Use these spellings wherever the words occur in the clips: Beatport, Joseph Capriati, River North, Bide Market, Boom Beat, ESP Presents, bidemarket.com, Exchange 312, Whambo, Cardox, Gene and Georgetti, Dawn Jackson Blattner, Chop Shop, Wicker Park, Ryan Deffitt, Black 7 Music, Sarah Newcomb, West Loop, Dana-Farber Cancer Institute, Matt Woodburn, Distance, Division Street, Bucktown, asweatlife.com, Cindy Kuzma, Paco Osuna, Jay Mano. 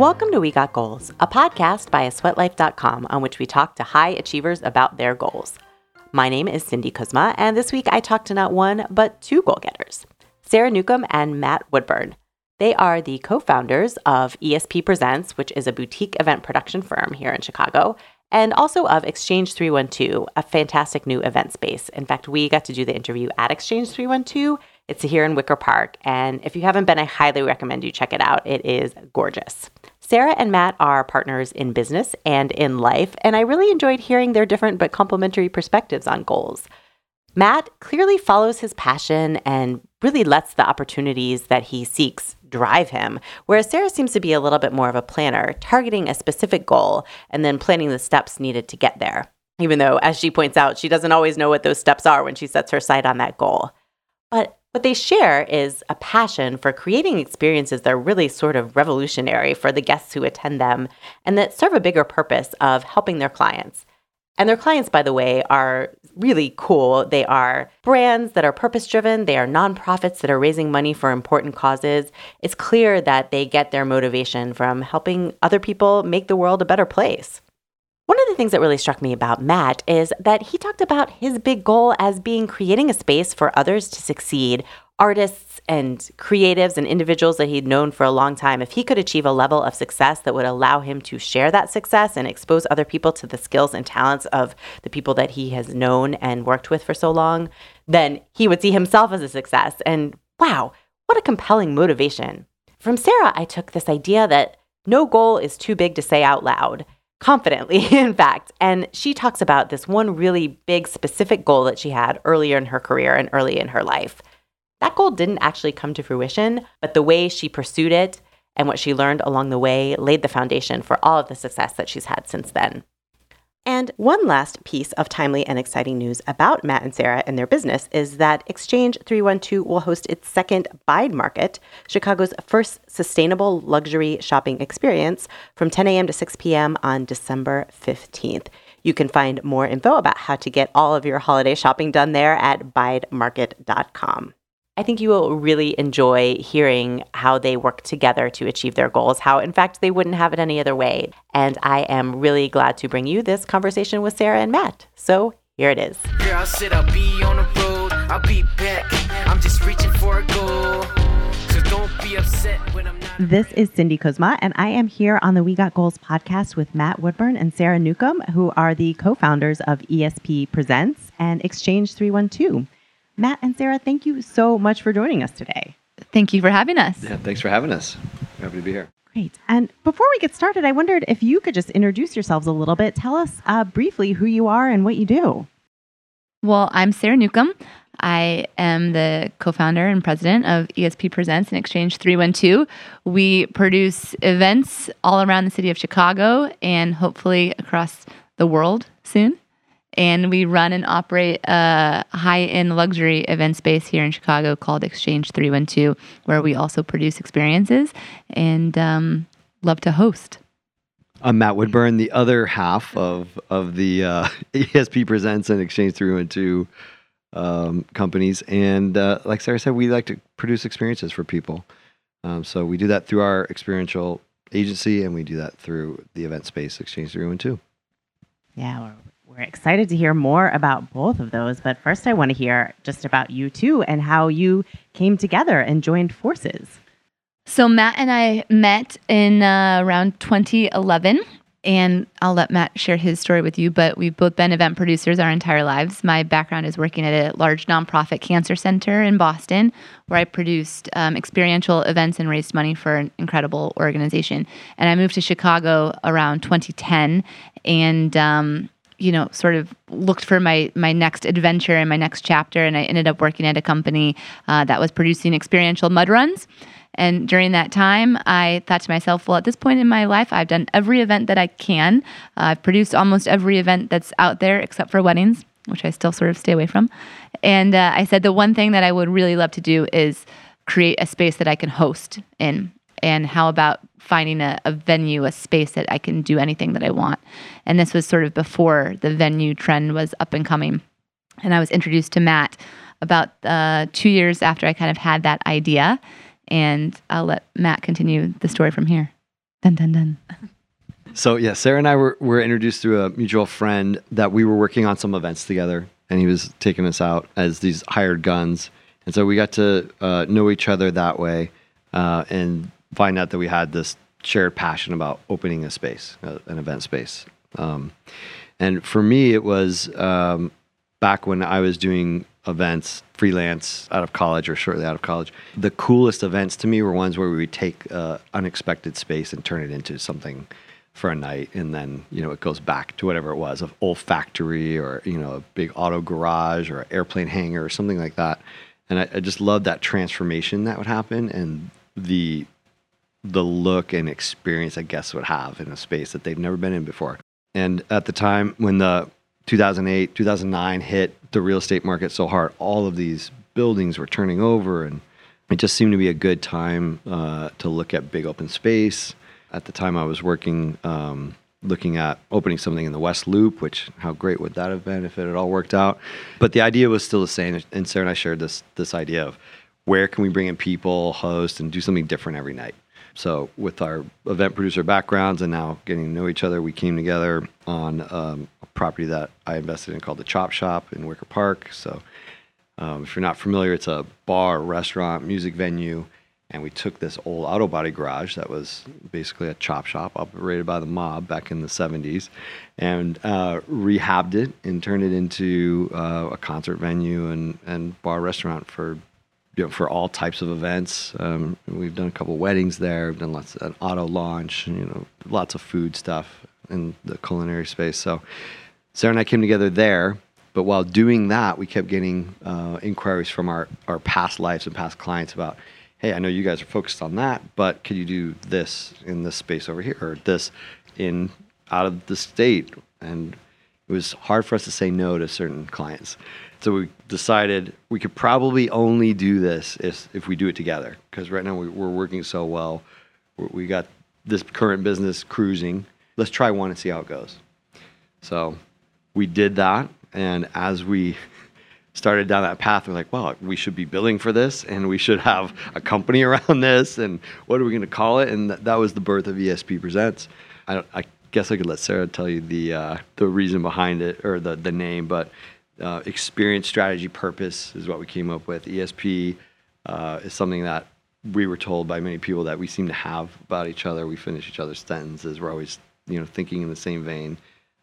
Welcome to We Got Goals, a podcast by asweatlife.com on which we talk to high achievers about their goals. My name is Cindy Kuzma, and this week I talked to not one, but two goal-getters, Sarah Newcomb and Matt Woodburn. They are the co-founders of ESP Presents, which is a boutique event production firm here in Chicago, and also of Exchange 312, a fantastic new event space. In fact, we got to do the interview at Exchange 312. It's here in Wicker Park, and if you haven't been, I highly recommend you check it out. It is gorgeous. Sarah and Matt are partners in business and in life, and I really enjoyed hearing their different but complementary perspectives on goals. Matt clearly follows his passion and really lets the opportunities that he seeks drive him, whereas Sarah seems to be a little bit more of a planner, targeting a specific goal and then planning the steps needed to get there, even though, as she points out, she doesn't always know what those steps are when she sets her sight on that goal. But what they share is a passion for creating experiences that are really sort of revolutionary for the guests who attend them and that serve a bigger purpose of helping their clients. And their clients, by the way, are really cool. They are brands that are purpose-driven. They are nonprofits that are raising money for important causes. It's clear that they get their motivation from helping other people make the world a better place. One of the things that really struck me about Matt is that he talked about his big goal as being creating a space for others to succeed, artists and creatives and individuals that he'd known for a long time. If he could achieve a level of success that would allow him to share that success and expose other people to the skills and talents of the people that he has known and worked with for so long, then he would see himself as a success. And wow, what a compelling motivation. From Sarah, I took this idea that no goal is too big to say out loud. Confidently, in fact. And she talks about this one really big specific goal that she had earlier in her career and early in her life. That goal didn't actually come to fruition, but the way she pursued it and what she learned along the way laid the foundation for all of the success that she's had since then. And one last piece of timely and exciting news about Matt and Sarah and their business is that Exchange 312 will host its second Bide Market, Chicago's first sustainable luxury shopping experience, from 10 a.m. to 6 p.m. on December 15th. You can find more info about how to get all of your holiday shopping done there at bidemarket.com. I think you will really enjoy hearing how they work together to achieve their goals, how, in fact, they wouldn't have it any other way. And I am really glad to bring you this conversation with Sarah and Matt. So here it is. Girl, I said I'll be on the road. I'll be back. I'm just reaching for a goal. So don't be upset when I'm not. This is Cindy Kuzma, and I am here on the We Got Goals podcast with Matt Woodburn and Sarah Newcomb, who are the co-founders of ESP Presents and Exchange 312. Matt and Sarah, thank you so much for joining us today. Thank you for having us. Yeah, thanks for having us. We're happy to be here. Great. And before we get started, I wondered if you could just introduce yourselves a little bit. Tell us briefly who you are and what you do. Well, I'm Sarah Newcomb. I am the co-founder and president of ESP Presents and Exchange 312. We produce events all around the city of Chicago and hopefully across the world soon. And we run and operate a high-end luxury event space here in Chicago called Exchange 312, where we also produce experiences and love to host. I'm Matt Woodburn, the other half of the ESP Presents and Exchange 312 companies. And like Sarah said, we like to produce experiences for people. So we do that through our experiential agency, and we do that through the event space, Exchange 312. Yeah, we're excited to hear more about both of those, but first I want to hear just about you two and how you came together and joined forces. So Matt and I met in around 2011, and I'll let Matt share his story with you, but we've both been event producers our entire lives. My background is working at a large nonprofit cancer center in Boston, where I produced experiential events and raised money for an incredible organization. And I moved to Chicago around 2010, and sort of looked for my next adventure and my next chapter. And I ended up working at a company that was producing experiential mud runs. And during that time, I thought to myself, well, at this point in my life, I've done every event that I can. I've produced almost every event that's out there except for weddings, which I still sort of stay away from. And I said, the one thing that I would really love to do is create a space that I can host in. And how about finding a venue, a space that I can do anything that I want? And this was sort of before the venue trend was up and coming. And I was introduced to Matt about 2 years after I kind of had that idea. And I'll let Matt continue the story from here. Dun, dun, dun. So yeah, Sarah and I were introduced through a mutual friend that we were working on some events together, and he was taking us out as these hired guns. And so we got to know each other that way and find out that we had this shared passion about opening a space, an event space. And for me, it was back when I was doing events freelance out of college or shortly out of college. The coolest events to me were ones where we would take unexpected space and turn it into something for a night, and then, you know, it goes back to whatever it was, an old factory or, you know, a big auto garage or an airplane hangar or something like that. And I just loved that transformation that would happen and the look and experience that guests would have in a space that they've never been in before. And at the time when the 2008, 2009 hit the real estate market so hard, all of these buildings were turning over, and it just seemed to be a good time to look at big open space. At the time I was working, looking at opening something in the West Loop, which how great would that have been if it had all worked out? But the idea was still the same. And Sarah and I shared this idea of where can we bring in people, host, and do something different every night. So with our event producer backgrounds and now getting to know each other, we came together on a property that I invested in called the Chop Shop in Wicker Park. So if you're not familiar, it's a bar, restaurant, music venue. And we took this old auto body garage that was basically a chop shop operated by the mob back in the 70s and rehabbed it and turned it into a concert venue and bar restaurant for, you know, for all types of events. We've done a couple weddings there, we've done lots of an auto launch, you know, lots of food stuff in the culinary space. So Sarah and I came together there. But while doing that, we kept getting inquiries from our past lives and past clients about, hey, I know you guys are focused on that, but could you do this in this space over here or this in out of the state? And it was hard for us to say no to certain clients. So we decided we could probably only do this if we do it together, because right now we're working so well. We got this current business cruising. Let's try one and see how it goes. So we did that, and as we started down that path, we're like, well, we should be billing for this, and we should have a company around this, and what are we going to call it? And that was the birth of ESP Presents. I guess I could let Sarah tell you the reason behind it, or the name, but experience, strategy, purpose is what we came up with. ESP is something that we were told by many people that we seem to have about each other. We finish each other's sentences. We're always, you know, thinking in the same vein,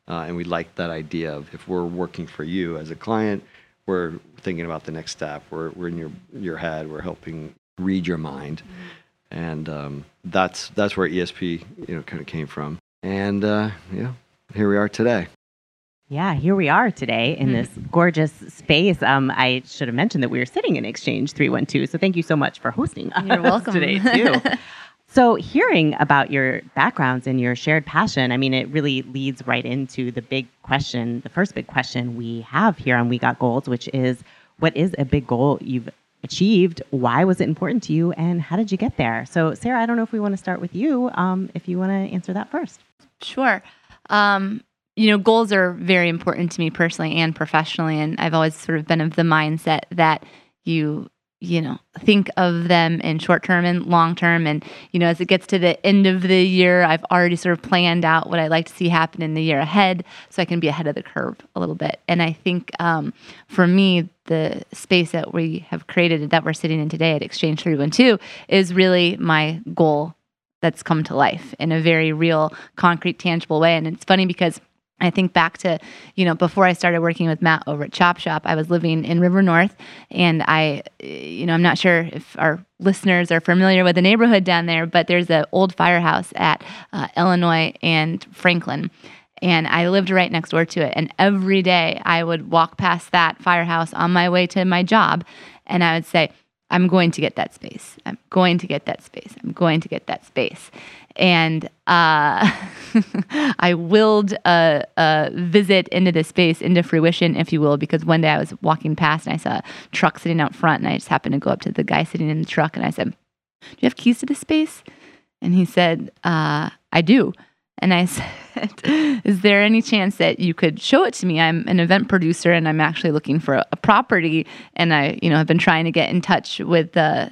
and we liked that idea of if we're working for you as a client, we're thinking about the next step. We're in your head. We're helping read your mind, and that's where ESP, you know, kind of came from. And yeah, here we are today. Yeah, here we are today in this gorgeous space. I should have mentioned that we are sitting in Exchange 312. So thank you so much for hosting us. You're welcome. Today too. So hearing about your backgrounds and your shared passion, I mean, it really leads right into the big question, the first big question we have here on We Got Goals, which is, what is a big goal you've achieved? Why was it important to you? And how did you get there? So Sarah, I don't know if we want to start with you, if you want to answer that first. Sure. You know, goals are very important to me personally and professionally. And I've always sort of been of the mindset that you know, think of them in short term and long term. And, you know, as it gets to the end of the year, I've already sort of planned out what I'd like to see happen in the year ahead so I can be ahead of the curve a little bit. And I think for me, the space that we have created that we're sitting in today at Exchange 312 is really my goal that's come to life in a very real, concrete, tangible way. And it's funny because I think back to, you know, before I started working with Matt over at Chop Shop, I was living in River North, and I, you know, I'm not sure if our listeners are familiar with the neighborhood down there, but there's an old firehouse at Illinois and Franklin. And I lived right next door to it. And every day I would walk past that firehouse on my way to my job, and I would say, I'm going to get that space. I'm going to get that space. I'm going to get that space. And I willed a visit into this space, into fruition, if you will, because one day I was walking past and I saw a truck sitting out front, and I just happened to go up to the guy sitting in the truck and I said, do you have keys to this space? And he said, I do. And I said, is there any chance that you could show it to me? I'm an event producer and I'm actually looking for a property. And I, you know, have been trying to get in touch with the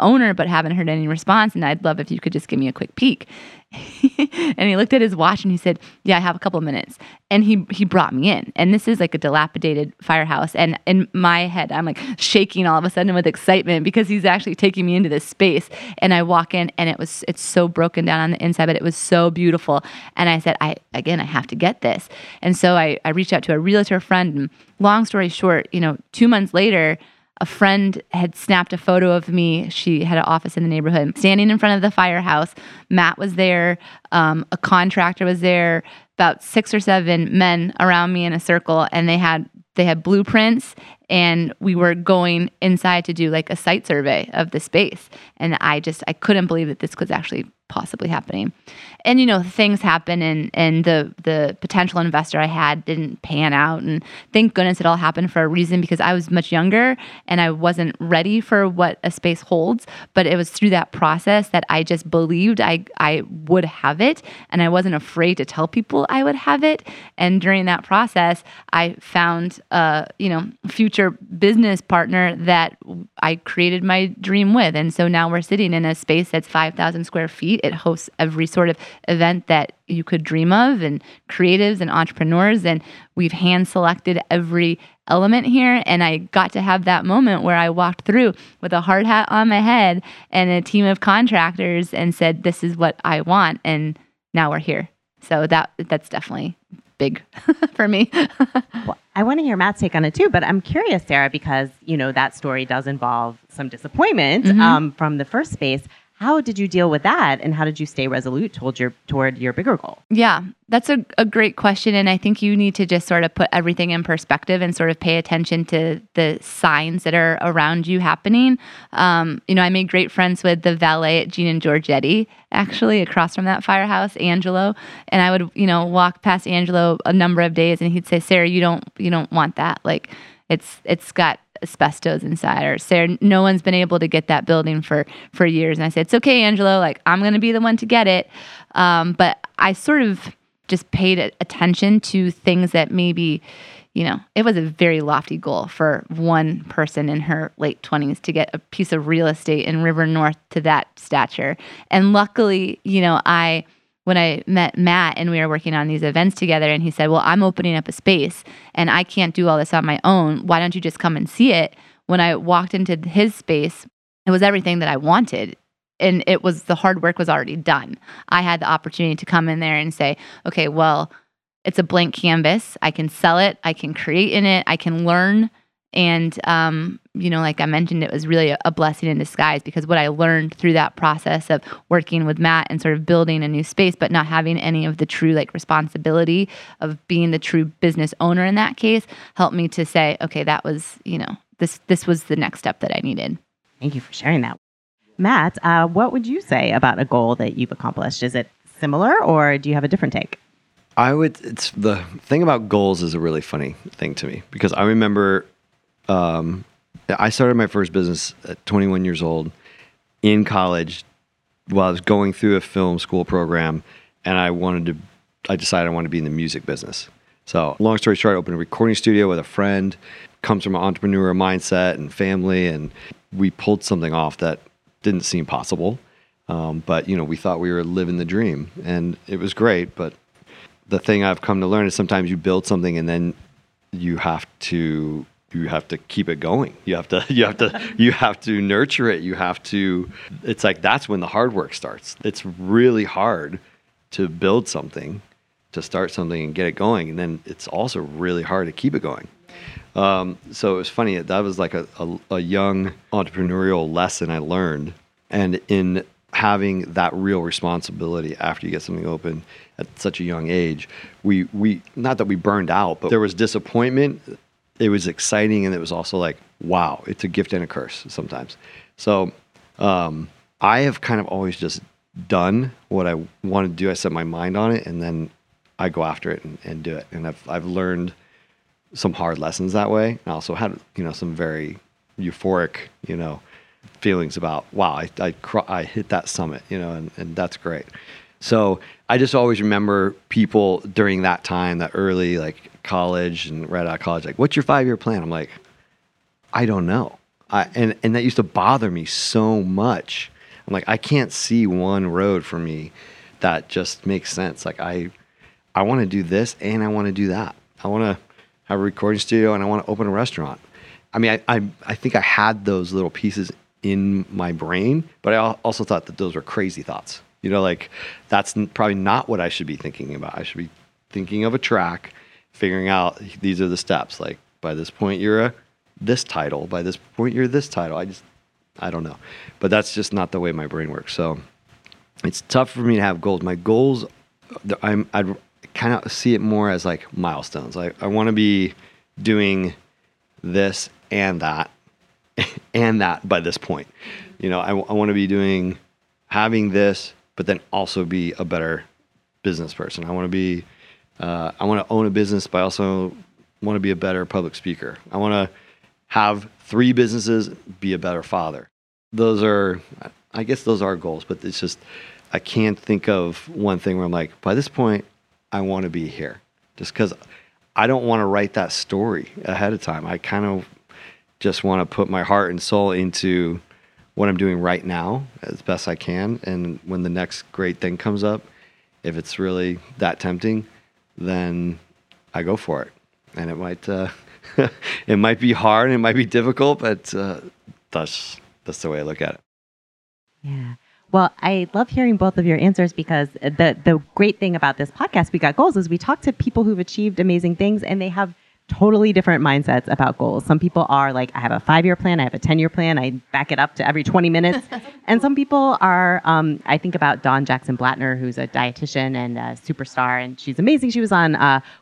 owner, but haven't heard any response. And I'd love if you could just give me a quick peek. And he looked at his watch and he said, yeah, I have a couple of minutes. And he brought me in. And this is like a dilapidated firehouse. And in my head, I'm like shaking all of a sudden with excitement because he's actually taking me into this space. And I walk in and it's so broken down on the inside, but it was so beautiful. And I said, I have to get this. And so I reached out to a realtor friend. And long story short, 2 months later, a friend had snapped a photo of me. She had an office in the neighborhood, standing in front of the firehouse. Matt was there. A contractor was there. About 6 or 7 men around me in a circle, and they had blueprints. And we were going inside to do like a site survey of the space. And I couldn't believe that this was actually possibly happening. And things happen, and the potential investor I had didn't pan out. And thank goodness it all happened for a reason, because I was much younger and I wasn't ready for what a space holds. But it was through that process that I just believed I would have it, and I wasn't afraid to tell people I would have it. And during that process, I found future business partner that I created my dream with. And so now we're sitting in a space that's 5,000 square feet. It hosts every sort of event that you could dream of, and creatives and entrepreneurs. And we've hand selected every element here. And I got to have that moment where I walked through with a hard hat on my head and a team of contractors and said, this is what I want. And now we're here. So that's definitely big for me. Well, I want to hear Matt's take on it too, but I'm curious, Sarah, because that story does involve some disappointment from the first space. How did you deal with that, and how did you stay resolute toward your bigger goal? Yeah, that's a great question, and I think you need to just sort of put everything in perspective and sort of pay attention to the signs that are around you happening. I made great friends with the valet at Gene and Georgetti, actually, across from that firehouse, Angelo, and I would walk past Angelo a number of days, and he'd say, Sarah, you don't want that, like it's got asbestos inside, or Sarah, no one's been able to get that building for years. And I said, it's okay, Angelo, like I'm going to be the one to get it. But I sort of just paid attention to things that maybe, it was a very lofty goal for one person in her late 20s to get a piece of real estate in River North to that stature. And luckily, when I met Matt and we were working on these events together, and he said, well, I'm opening up a space and I can't do all this on my own. Why don't you just come and see it? When I walked into his space, it was everything that I wanted. And it was, the hard work was already done. I had the opportunity to come in there and say, okay, well, it's a blank canvas. I can sell it. I can create in it. I can learn. And, like I mentioned, it was really a blessing in disguise, because what I learned through that process of working with Matt and sort of building a new space, but not having any of the true responsibility of being the true business owner in that case, helped me to say, okay, that was, this was the next step that I needed. Thank you for sharing that. Matt, what would you say about a goal that you've accomplished? Is it similar, or do you have a different take? It's the thing about goals is a really funny thing to me, because I remember I started my first business at 21 years old in college while I was going through a film school program, and I decided I wanted to be in the music business. So long story short, I opened a recording studio with a friend. Comes from an entrepreneur mindset and family, and we pulled something off that didn't seem possible. But we thought we were living the dream, and it was great. But the thing I've come to learn is sometimes you build something and then you have to keep it going. You have to nurture it. It's like, that's when the hard work starts. It's really hard to build something, to start something and get it going. And then it's also really hard to keep it going. So it was funny. That was like a young entrepreneurial lesson I learned. And in having that real responsibility after you get something open at such a young age, we not that we burned out, but there was disappointment. It was exciting, and it was also like, wow, it's a gift and a curse sometimes. So I have kind of always just done what I want to do. I set my mind on it, and then I go after it and do it. And I've learned some hard lessons that way. I also had some very euphoric feelings about, wow, I hit that summit, and that's great. So I just always remember people during that time, that early, like college and right out of college, like, what's your 5-year plan? I'm like, I don't know. And that used to bother me so much. I'm like, I can't see one road for me that just makes sense. Like I want to do this and I want to do that. I want to have a recording studio and I want to open a restaurant. I mean, I think I had those little pieces in my brain, but I also thought that those were crazy thoughts. You know, like that's probably not what I should be thinking about. I should be thinking of a track, figuring out these are the steps. Like by this point, you're this title. By this point, you're this title. I don't know. But that's just not the way my brain works. So it's tough for me to have goals. My goals, I'd kind of see it more as like milestones. I want to be doing this and that and that by this point. You know, I want to be having this, but then also be a better business person. I want to be, I want to own a business, but I also want to be a better public speaker. I want to have 3 businesses, be a better father. Those are goals, but it's just, I can't think of one thing where I'm like, by this point, I want to be here, just because I don't want to write that story ahead of time. I kind of just want to put my heart and soul into what I'm doing right now as best I can. And when the next great thing comes up, if it's really that tempting, then I go for it. And it might, it might be hard, it might be difficult, but that's the way I look at it. Yeah. Well, I love hearing both of your answers, because the great thing about this podcast, We Got Goals, is we talk to people who've achieved amazing things and they have totally different mindsets about goals. Some people are like, I have a 5-year plan, I have a 10-year plan, I back it up to every 20 minutes. And some people are, I think about Dawn Jackson Blattner, who's a dietitian and a superstar, and she's amazing. She was on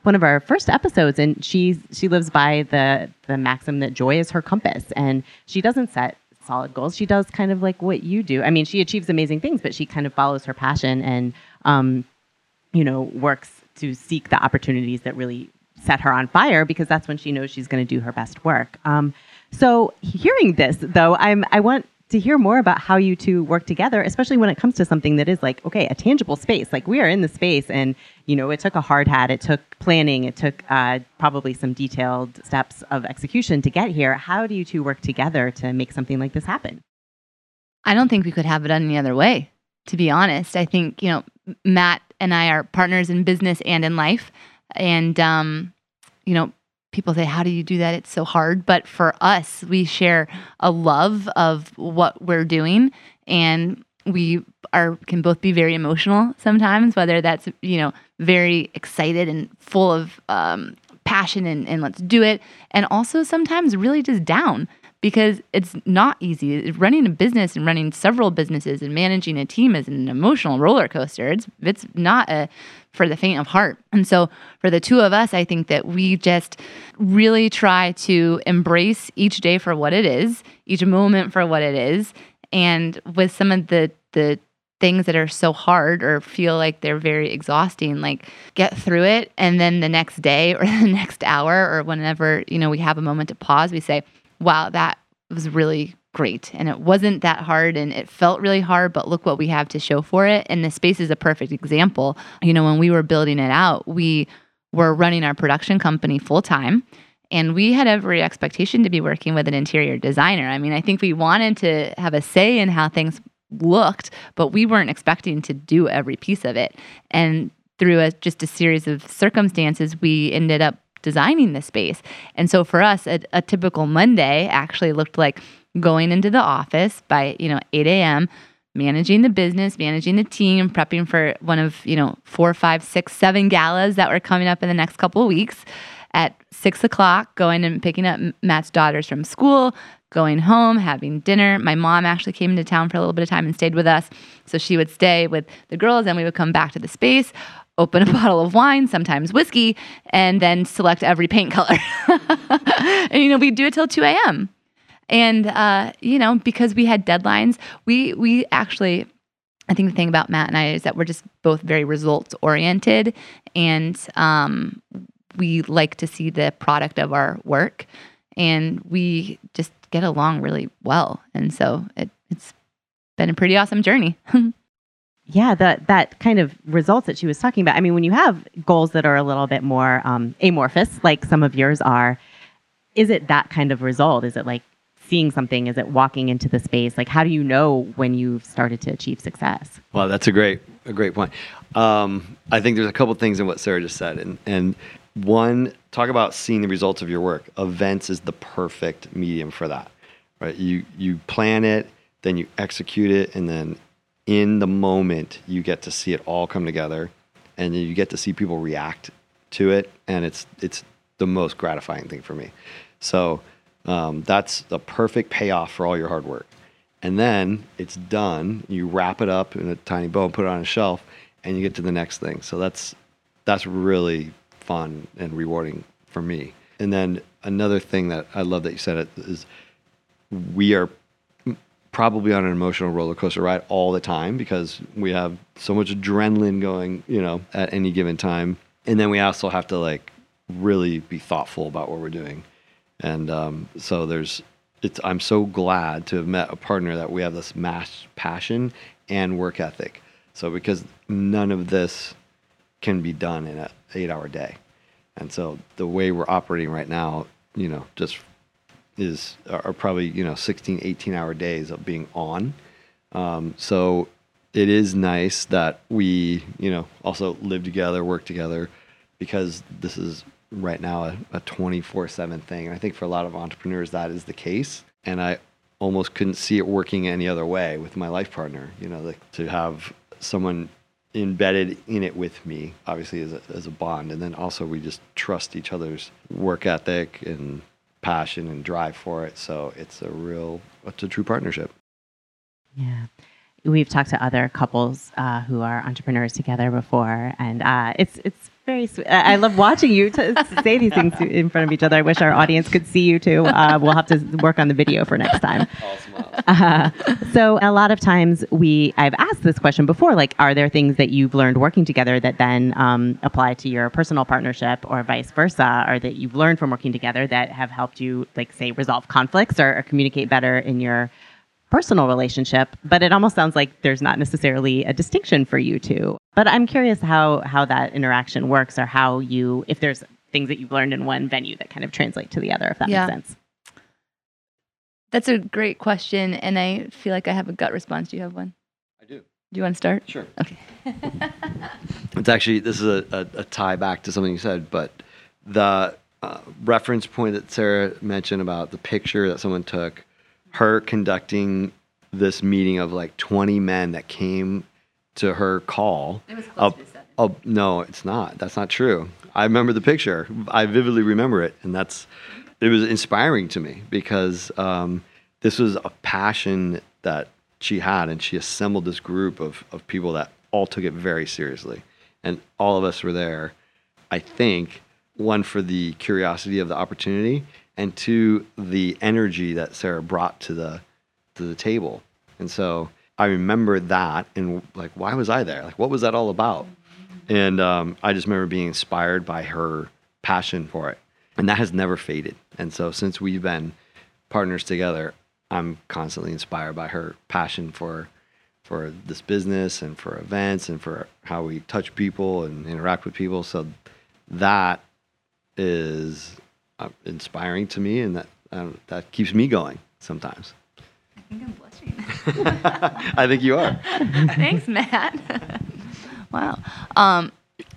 one of our first episodes, and she lives by the maxim that joy is her compass, and she doesn't set solid goals. She does kind of like what you do. I mean, she achieves amazing things, but she kind of follows her passion and, you know, works to seek the opportunities that really set her on fire, because that's when she knows she's going to do her best work. So hearing this, though, I want to hear more about how you two work together, especially when it comes to something that is like, okay, a tangible space. Like we are in the space, and, you know, it took a hard hat, it took planning, it took probably some detailed steps of execution to get here. How do you two work together to make something like this happen? I don't think we could have it any other way, to be honest. I think, you know, Matt and I are partners in business and in life. And, you know, people say, how do you do that? It's so hard. But for us, we share a love of what we're doing. And we can both be very emotional sometimes, whether that's, you know, very excited and full of passion and let's do it. And also sometimes really just down, because it's not easy. Running a business and running several businesses and managing a team is an emotional roller coaster. It's not for the faint of heart. And so for the two of us, I think that we just really try to embrace each day for what it is, each moment for what it is. And with some of the things that are so hard or feel like they're very exhausting, like get through it. And then the next day or the next hour or whenever, you know, we have a moment to pause, we say, wow, that was really great. And it wasn't that hard, and it felt really hard, but look what we have to show for it. And the space is a perfect example. You know, when we were building it out, we were running our production company full time, and we had every expectation to be working with an interior designer. I mean, I think we wanted to have a say in how things looked, but we weren't expecting to do every piece of it. And through just a series of circumstances, we ended up designing the space. And so for us, a typical Monday actually looked like going into the office by, you know, 8 a.m., managing the business, managing the team, prepping for one of, you know, 4, 5, 6, 7 galas that were coming up in the next couple of weeks. At 6 o'clock, going and picking up Matt's daughters from school, going home, having dinner. My mom actually came into town for a little bit of time and stayed with us. So she would stay with the girls, and we would come back to the space, open a bottle of wine, sometimes whiskey, and then select every paint color. And, you know, we do it till 2 a.m. And, you know, because we had deadlines, we actually, I think the thing about Matt and I is that we're just both very results-oriented, and we like to see the product of our work, and we just get along really well. And so it's been a pretty awesome journey. Yeah, that kind of results that she was talking about. I mean, when you have goals that are a little bit more amorphous, like some of yours are, is it that kind of result? Is it like seeing something? Is it walking into the space? Like, how do you know when you've started to achieve success? Well, that's a great point. I think there's a couple things in what Sarah just said. And one, talk about seeing the results of your work. Events is the perfect medium for that, right? You plan it, then you execute it, and then in the moment, you get to see it all come together, and you get to see people react to it, and it's the most gratifying thing for me. So that's the perfect payoff for all your hard work. And then it's done. You wrap it up in a tiny bow and put it on a shelf, and you get to the next thing. So that's really fun and rewarding for me. And then another thing that I love that you said is we are probably on an emotional roller coaster ride all the time because we have so much adrenaline going, at any given time. And then we also have to really be thoughtful about what we're doing. And so I'm so glad to have met a partner that we have this matched passion and work ethic. So because none of this can be done in an 8-hour day. And so the way we're operating right now, are probably 16, 18-hour days of being on. So it is nice that we also live together, work together, because this is right now a 24/7 thing. And I think for a lot of entrepreneurs that is the case. And I almost couldn't see it working any other way with my life partner. To have someone embedded in it with me, obviously as a bond, and then also we just trust each other's work ethic and passion and drive for it. So it's a true partnership. Yeah. We've talked to other couples who are entrepreneurs together before, and it's very sweet. I love watching you say these things in front of each other. I wish our audience could see you too. We'll have to work on the video for next time. Awesome. So a lot of times I've asked this question before, are there things that you've learned working together that then apply to your personal partnership or vice versa, or that you've learned from working together that have helped you, resolve conflicts or communicate better in your personal relationship? But it almost sounds like there's not necessarily a distinction for you two. But I'm curious how that interaction works, or if there's things that you've learned in one venue that kind of translate to the other, if that makes sense. That's a great question, and I feel like I have a gut response. Do you have one? I do. Do you want to start? Sure. Okay. It's actually, this is a tie back to something you said, but the reference point that Sarah mentioned about the picture that someone took, her conducting this meeting of 20 men that came to her call. It was close to 7. No, it's not. That's not true. I remember the picture. I vividly remember it, and it was inspiring to me because this was a passion that she had, and she assembled this group of people that all took it very seriously. And all of us were there, I think, one, for the curiosity of the opportunity, and two, the energy that Sarah brought to the table. And so I remember that, and why was I there? What was that all about? And I just remember being inspired by her passion for it. And that has never faded. And so since we've been partners together, I'm constantly inspired by her passion for this business and for events and for how we touch people and interact with people. So that is inspiring to me, and that keeps me going sometimes. I think I'm blushing. I think you are. Thanks, Matt. Wow.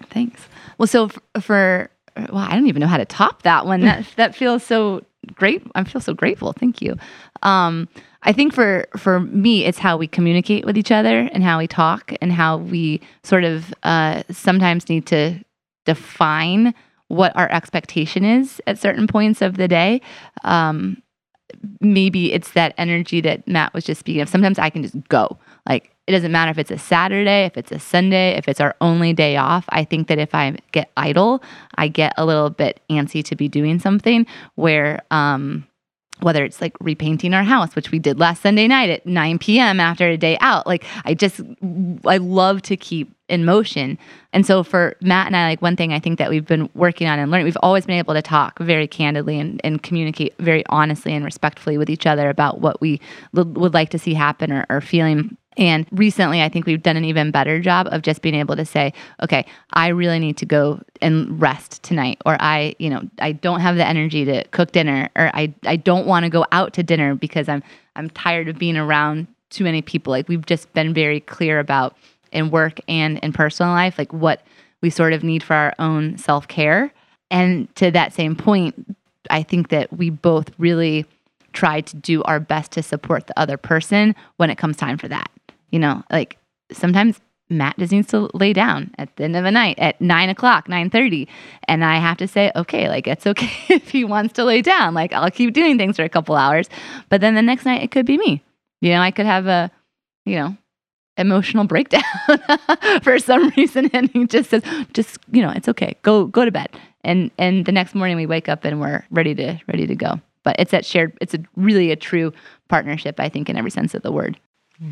Thanks. Well, so I don't even know how to top that one. That feels so great. I feel so grateful. Thank you. I think for me, it's how we communicate with each other and how we talk and how we sort of sometimes need to define what our expectation is at certain points of the day. Maybe it's that energy that Matt was just speaking of. Sometimes I can just go. It doesn't matter if it's a Saturday, if it's a Sunday, if it's our only day off. I think that if I get idle, I get a little bit antsy to be doing something where, whether it's repainting our house, which we did last Sunday night at 9 p.m. after a day out, I love to keep in motion. And so for Matt and I, one thing I think that we've been working on and learning, we've always been able to talk very candidly and communicate very honestly and respectfully with each other about what we would like to see happen or feeling And recently, I think we've done an even better job of just being able to say, okay, I really need to go and rest tonight, or I don't have the energy to cook dinner, or I don't want to go out to dinner because I'm tired of being around too many people. Like, we've just been very clear about in work and in personal life, like what we sort of need for our own self-care. And to that same point, I think that we both really try to do our best to support the other person when it comes time for that. You know, like sometimes Matt just needs to lay down at the end of the night at 9:00, 9:30. And I have to say, okay, like it's okay if he wants to lay down, like I'll keep doing things for a couple hours. But then the next night it could be me. You know, I could have a, emotional breakdown for some reason. And he just says, it's okay. Go to bed. And the next morning we wake up and we're ready to go. But it's that shared, it's really a true partnership, I think, in every sense of the word. Yeah.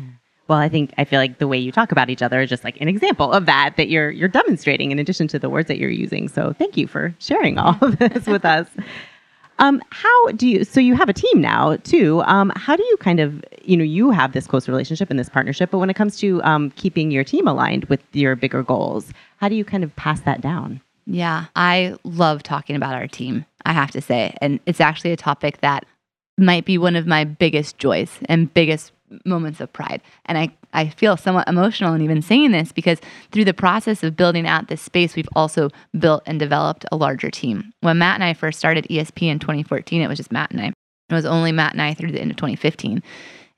Well, I feel like the way you talk about each other is just like an example of that you're demonstrating in addition to the words that you're using. So thank you for sharing all of this with us. So you have a team now too. How do you you have this close relationship and this partnership, but when it comes to keeping your team aligned with your bigger goals, how do you kind of pass that down? Yeah, I love talking about our team, I have to say. And it's actually a topic that might be one of my biggest joys and biggest moments of pride. And I feel somewhat emotional in even saying this because through the process of building out this space, we've also built and developed a larger team. When Matt and I first started ESP in 2014, it was just Matt and I. It was only Matt and I through the end of 2015.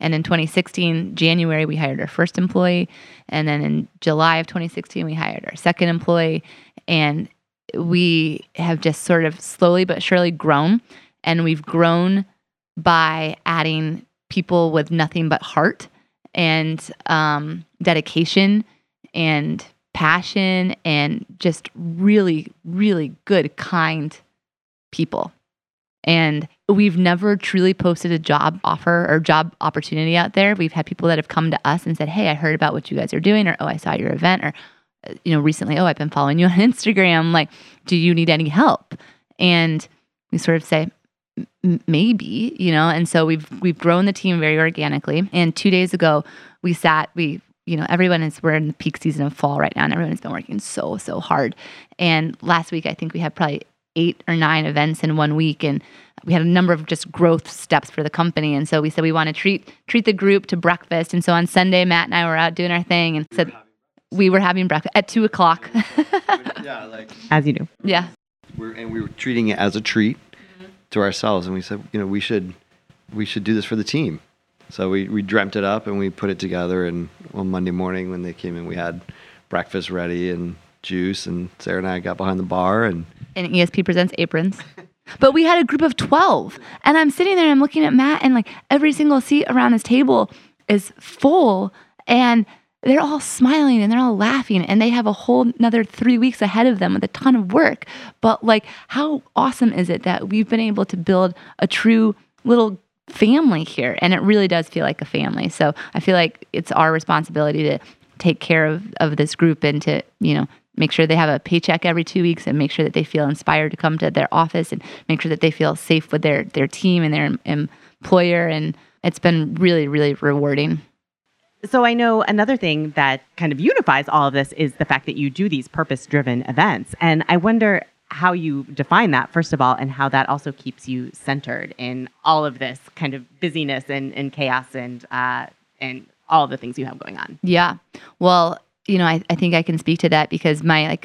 And in 2016, January, we hired our first employee. And then in July of 2016, we hired our second employee. And we have just sort of slowly but surely grown. And we've grown by adding people with nothing but heart and dedication and passion and just really, really good, kind people. And we've never truly posted a job offer or job opportunity out there. We've had people that have come to us and said, hey, I heard about what you guys are doing, or, oh, I saw your event, or, recently, oh, I've been following you on Instagram. Like, do you need any help? And we sort of say, maybe, and so we've grown the team very organically. And 2 days ago, we're in the peak season of fall right now, and everyone has been working so, so hard. And last week, I think we had probably 8 or 9 events in one week, and we had a number of just growth steps for the company. And so we said we want to treat the group to breakfast. And so on Sunday, Matt and I were out doing our thing, and said we were having breakfast at 2:00. Yeah, as you do. Yeah. We were treating it as a treat to ourselves, and we said, we should do this for the team. So we dreamt it up and we put it together, and on Monday morning when they came in, we had breakfast ready and juice, and Sarah and I got behind the bar and ESP Presents aprons. But we had a group of 12, and I'm sitting there and I'm looking at Matt, and every single seat around this table is full, and they're all smiling and they're all laughing, and they have a whole another 3 weeks ahead of them with a ton of work. But how awesome is it that we've been able to build a true little family here? And it really does feel like a family. So I feel like it's our responsibility to take care of this group and to, make sure they have a paycheck every 2 weeks, and make sure that they feel inspired to come to their office, and make sure that they feel safe with their team and their employer. And it's been really, really rewarding. So I know another thing that kind of unifies all of this is the fact that you do these purpose-driven events. And I wonder how you define that, first of all, and how that also keeps you centered in all of this kind of busyness and chaos and all the things you have going on. Yeah. Well, I think I can speak to that because my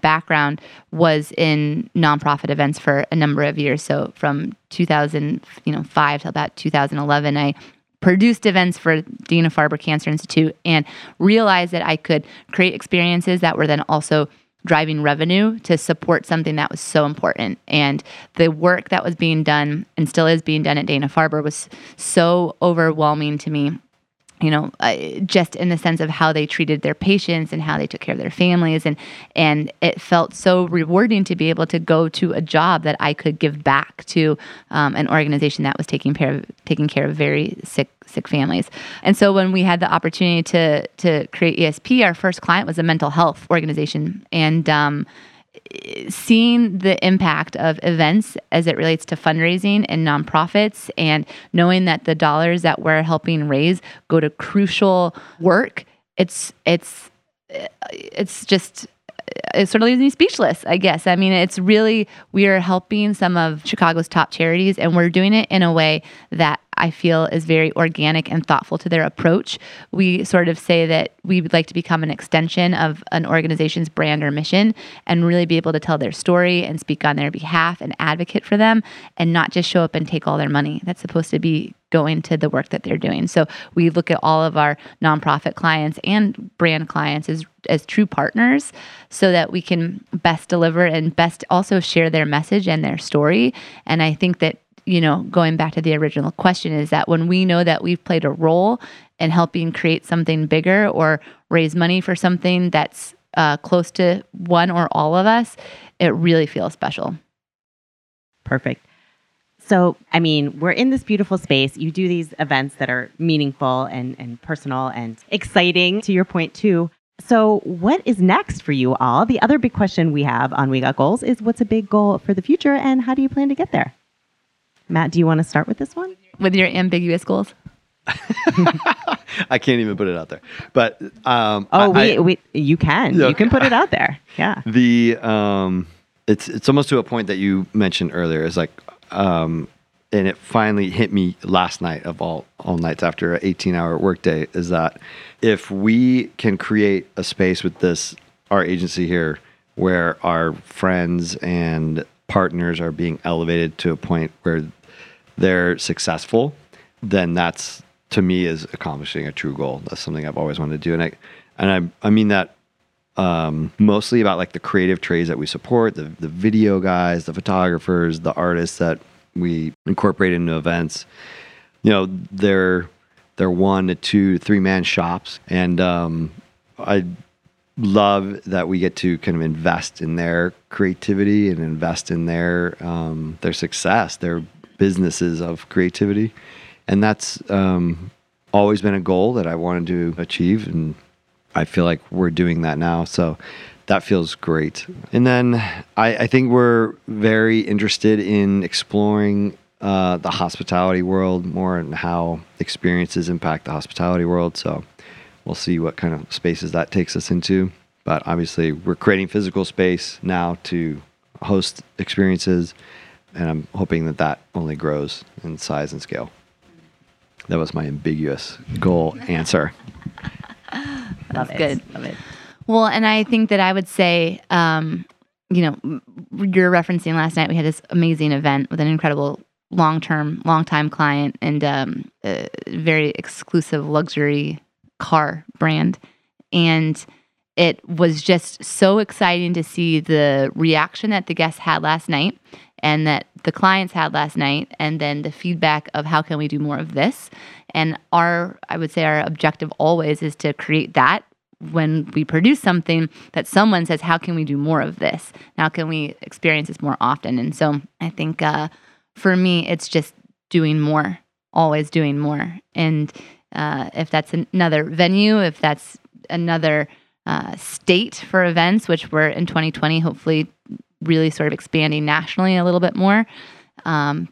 background was in nonprofit events for a number of years. So from 2005 till about 2011, I produced events for Dana-Farber Cancer Institute and realized that I could create experiences that were then also driving revenue to support something that was so important. And the work that was being done and still is being done at Dana-Farber was so overwhelming to me, just in the sense of how they treated their patients and how they took care of their families. And it felt so rewarding to be able to go to a job that I could give back to an organization that was taking care of very sick families. And so when we had the opportunity to create ESP, our first client was a mental health organization. And seeing the impact of events as it relates to fundraising and nonprofits, and knowing that the dollars that we're helping raise go to crucial work, it sort of leaves me speechless, I guess. I mean, it's really, we are helping some of Chicago's top charities, and we're doing it in a way that I feel is very organic and thoughtful to their approach. We sort of say that we would like to become an extension of an organization's brand or mission, and really be able to tell their story and speak on their behalf and advocate for them, and not just show up and take all their money. That's supposed to be going to the work that they're doing. So we look at all of our nonprofit clients and brand clients as true partners, so that we can best deliver and best also share their message and their story. And I think that, you know, going back to the original question, is that when we know that we've played a role in helping create something bigger or raise money for something that's close to one or all of us, it really feels special. Perfect. So, I mean, we're in this beautiful space. You do these events that are meaningful and personal and exciting, to your point too. So what is next for you all? The other big question we have on We Got Goals is, what's a big goal for the future, and how do you plan to get there? Matt, do you want to start with this one? With your ambiguous goals? I can't even put it out there. But you can. You can put it out there. Yeah. The it's almost to a point that you mentioned earlier. It's like, and it finally hit me last night of all nights after an 18-hour workday, is that if we can create a space with this, our agency here, where our friends and partners are being elevated to a point where they're successful, then that's, to me, is accomplishing a true goal. That's something I've always wanted to do. And I mean that mostly about like the creative trades that we support, the video guys, the photographers, the artists that we incorporate into events. You know, they're 1 to 2 to 3 man shops. And I love that we get to kind of invest in their creativity and invest in their success, their businesses of creativity. And that's always been a goal that I wanted to achieve, and I feel like we're doing that now. So that feels great. And then I think we're very interested in exploring the hospitality world more, and how experiences impact the hospitality world. So we'll see what kind of spaces that takes us into. But obviously, we're creating physical space now to host experiences, and I'm hoping that only grows in size and scale. That was my ambiguous goal answer. That's good. Love it. Well, and I think that I would say, you know, you're referencing last night, we had this amazing event with an incredible long-time client and a very exclusive luxury car brand, and it was just so exciting to see the reaction that the guests had last night, and that the clients had last night, and then the feedback of how can we do more of this. And our objective always is to create that when we produce something, that someone says, how can we do more of this? How can we experience this more often? And so I think for me, it's just doing more, always doing more. And if that's another venue, if that's another state for events, which we're in 2020, hopefully really sort of expanding nationally a little bit more.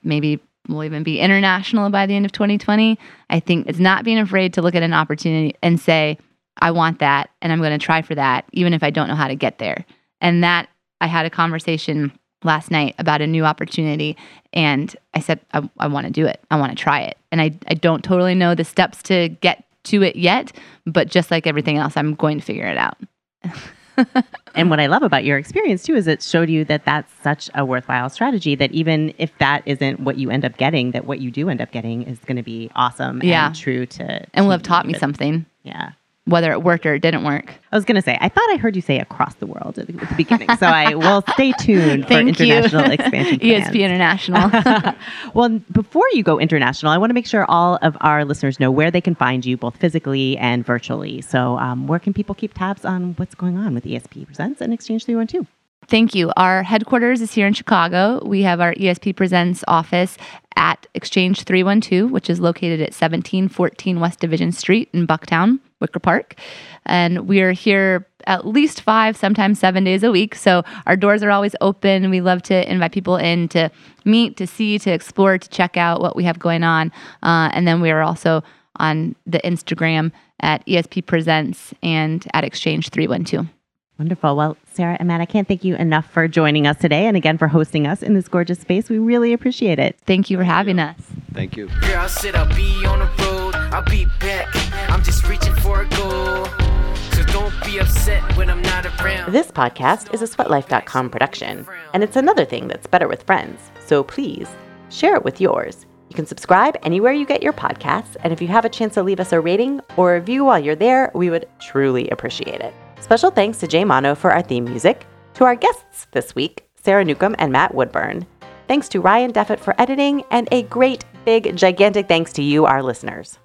Maybe we'll even be international by the end of 2020. I think it's not being afraid to look at an opportunity and say, I want that, and I'm going to try for that, even if I don't know how to get there. And that, I had a conversation last night about a new opportunity, and I said, I want to do it. I want to try it. And I don't totally know the steps to get to it yet, but just like everything else, I'm going to figure it out. And what I love about your experience too, is it showed you that that's such a worthwhile strategy, that even if that isn't what you end up getting, that what you do end up getting is going to be awesome and true to and will have taught me something. Yeah. Whether it worked or it didn't work. I was going to say, I thought I heard you say across the world at the beginning. So I will stay tuned for international expansion plans. ESP International. Well, before you go international, I want to make sure all of our listeners know where they can find you, both physically and virtually. So where can people keep tabs on what's going on with ESP Presents and Exchange 312? Thank you. Our headquarters is here in Chicago. We have our ESP Presents office at Exchange 312, which is located at 1714 West Division Street in Bucktown, Wicker Park. And we are here at least 5, sometimes 7 days a week. So our doors are always open. We love to invite people in to meet, to see, to explore, to check out what we have going on. And then we are also on the Instagram at ESP Presents and at Exchange 312. Wonderful. Well, Sarah and Matt, I can't thank you enough for joining us today and again for hosting us in this gorgeous space. We really appreciate it. Thank you for having us. Thank you. Girl, I said I'll be on the road. I'll be back. I'm just reaching for a goal. So don't be upset when I'm not around. This podcast is a sweatlife.com production, and it's another thing that's better with friends. So please share it with yours. You can subscribe anywhere you get your podcasts, and if you have a chance to leave us a rating or a review while you're there, we would truly appreciate it. Special thanks to Jay Mano for our theme music, to our guests this week, Sarah Newcomb and Matt Woodburn. Thanks to Ryan Deffitt for editing, and a great, big, gigantic thanks to you, our listeners.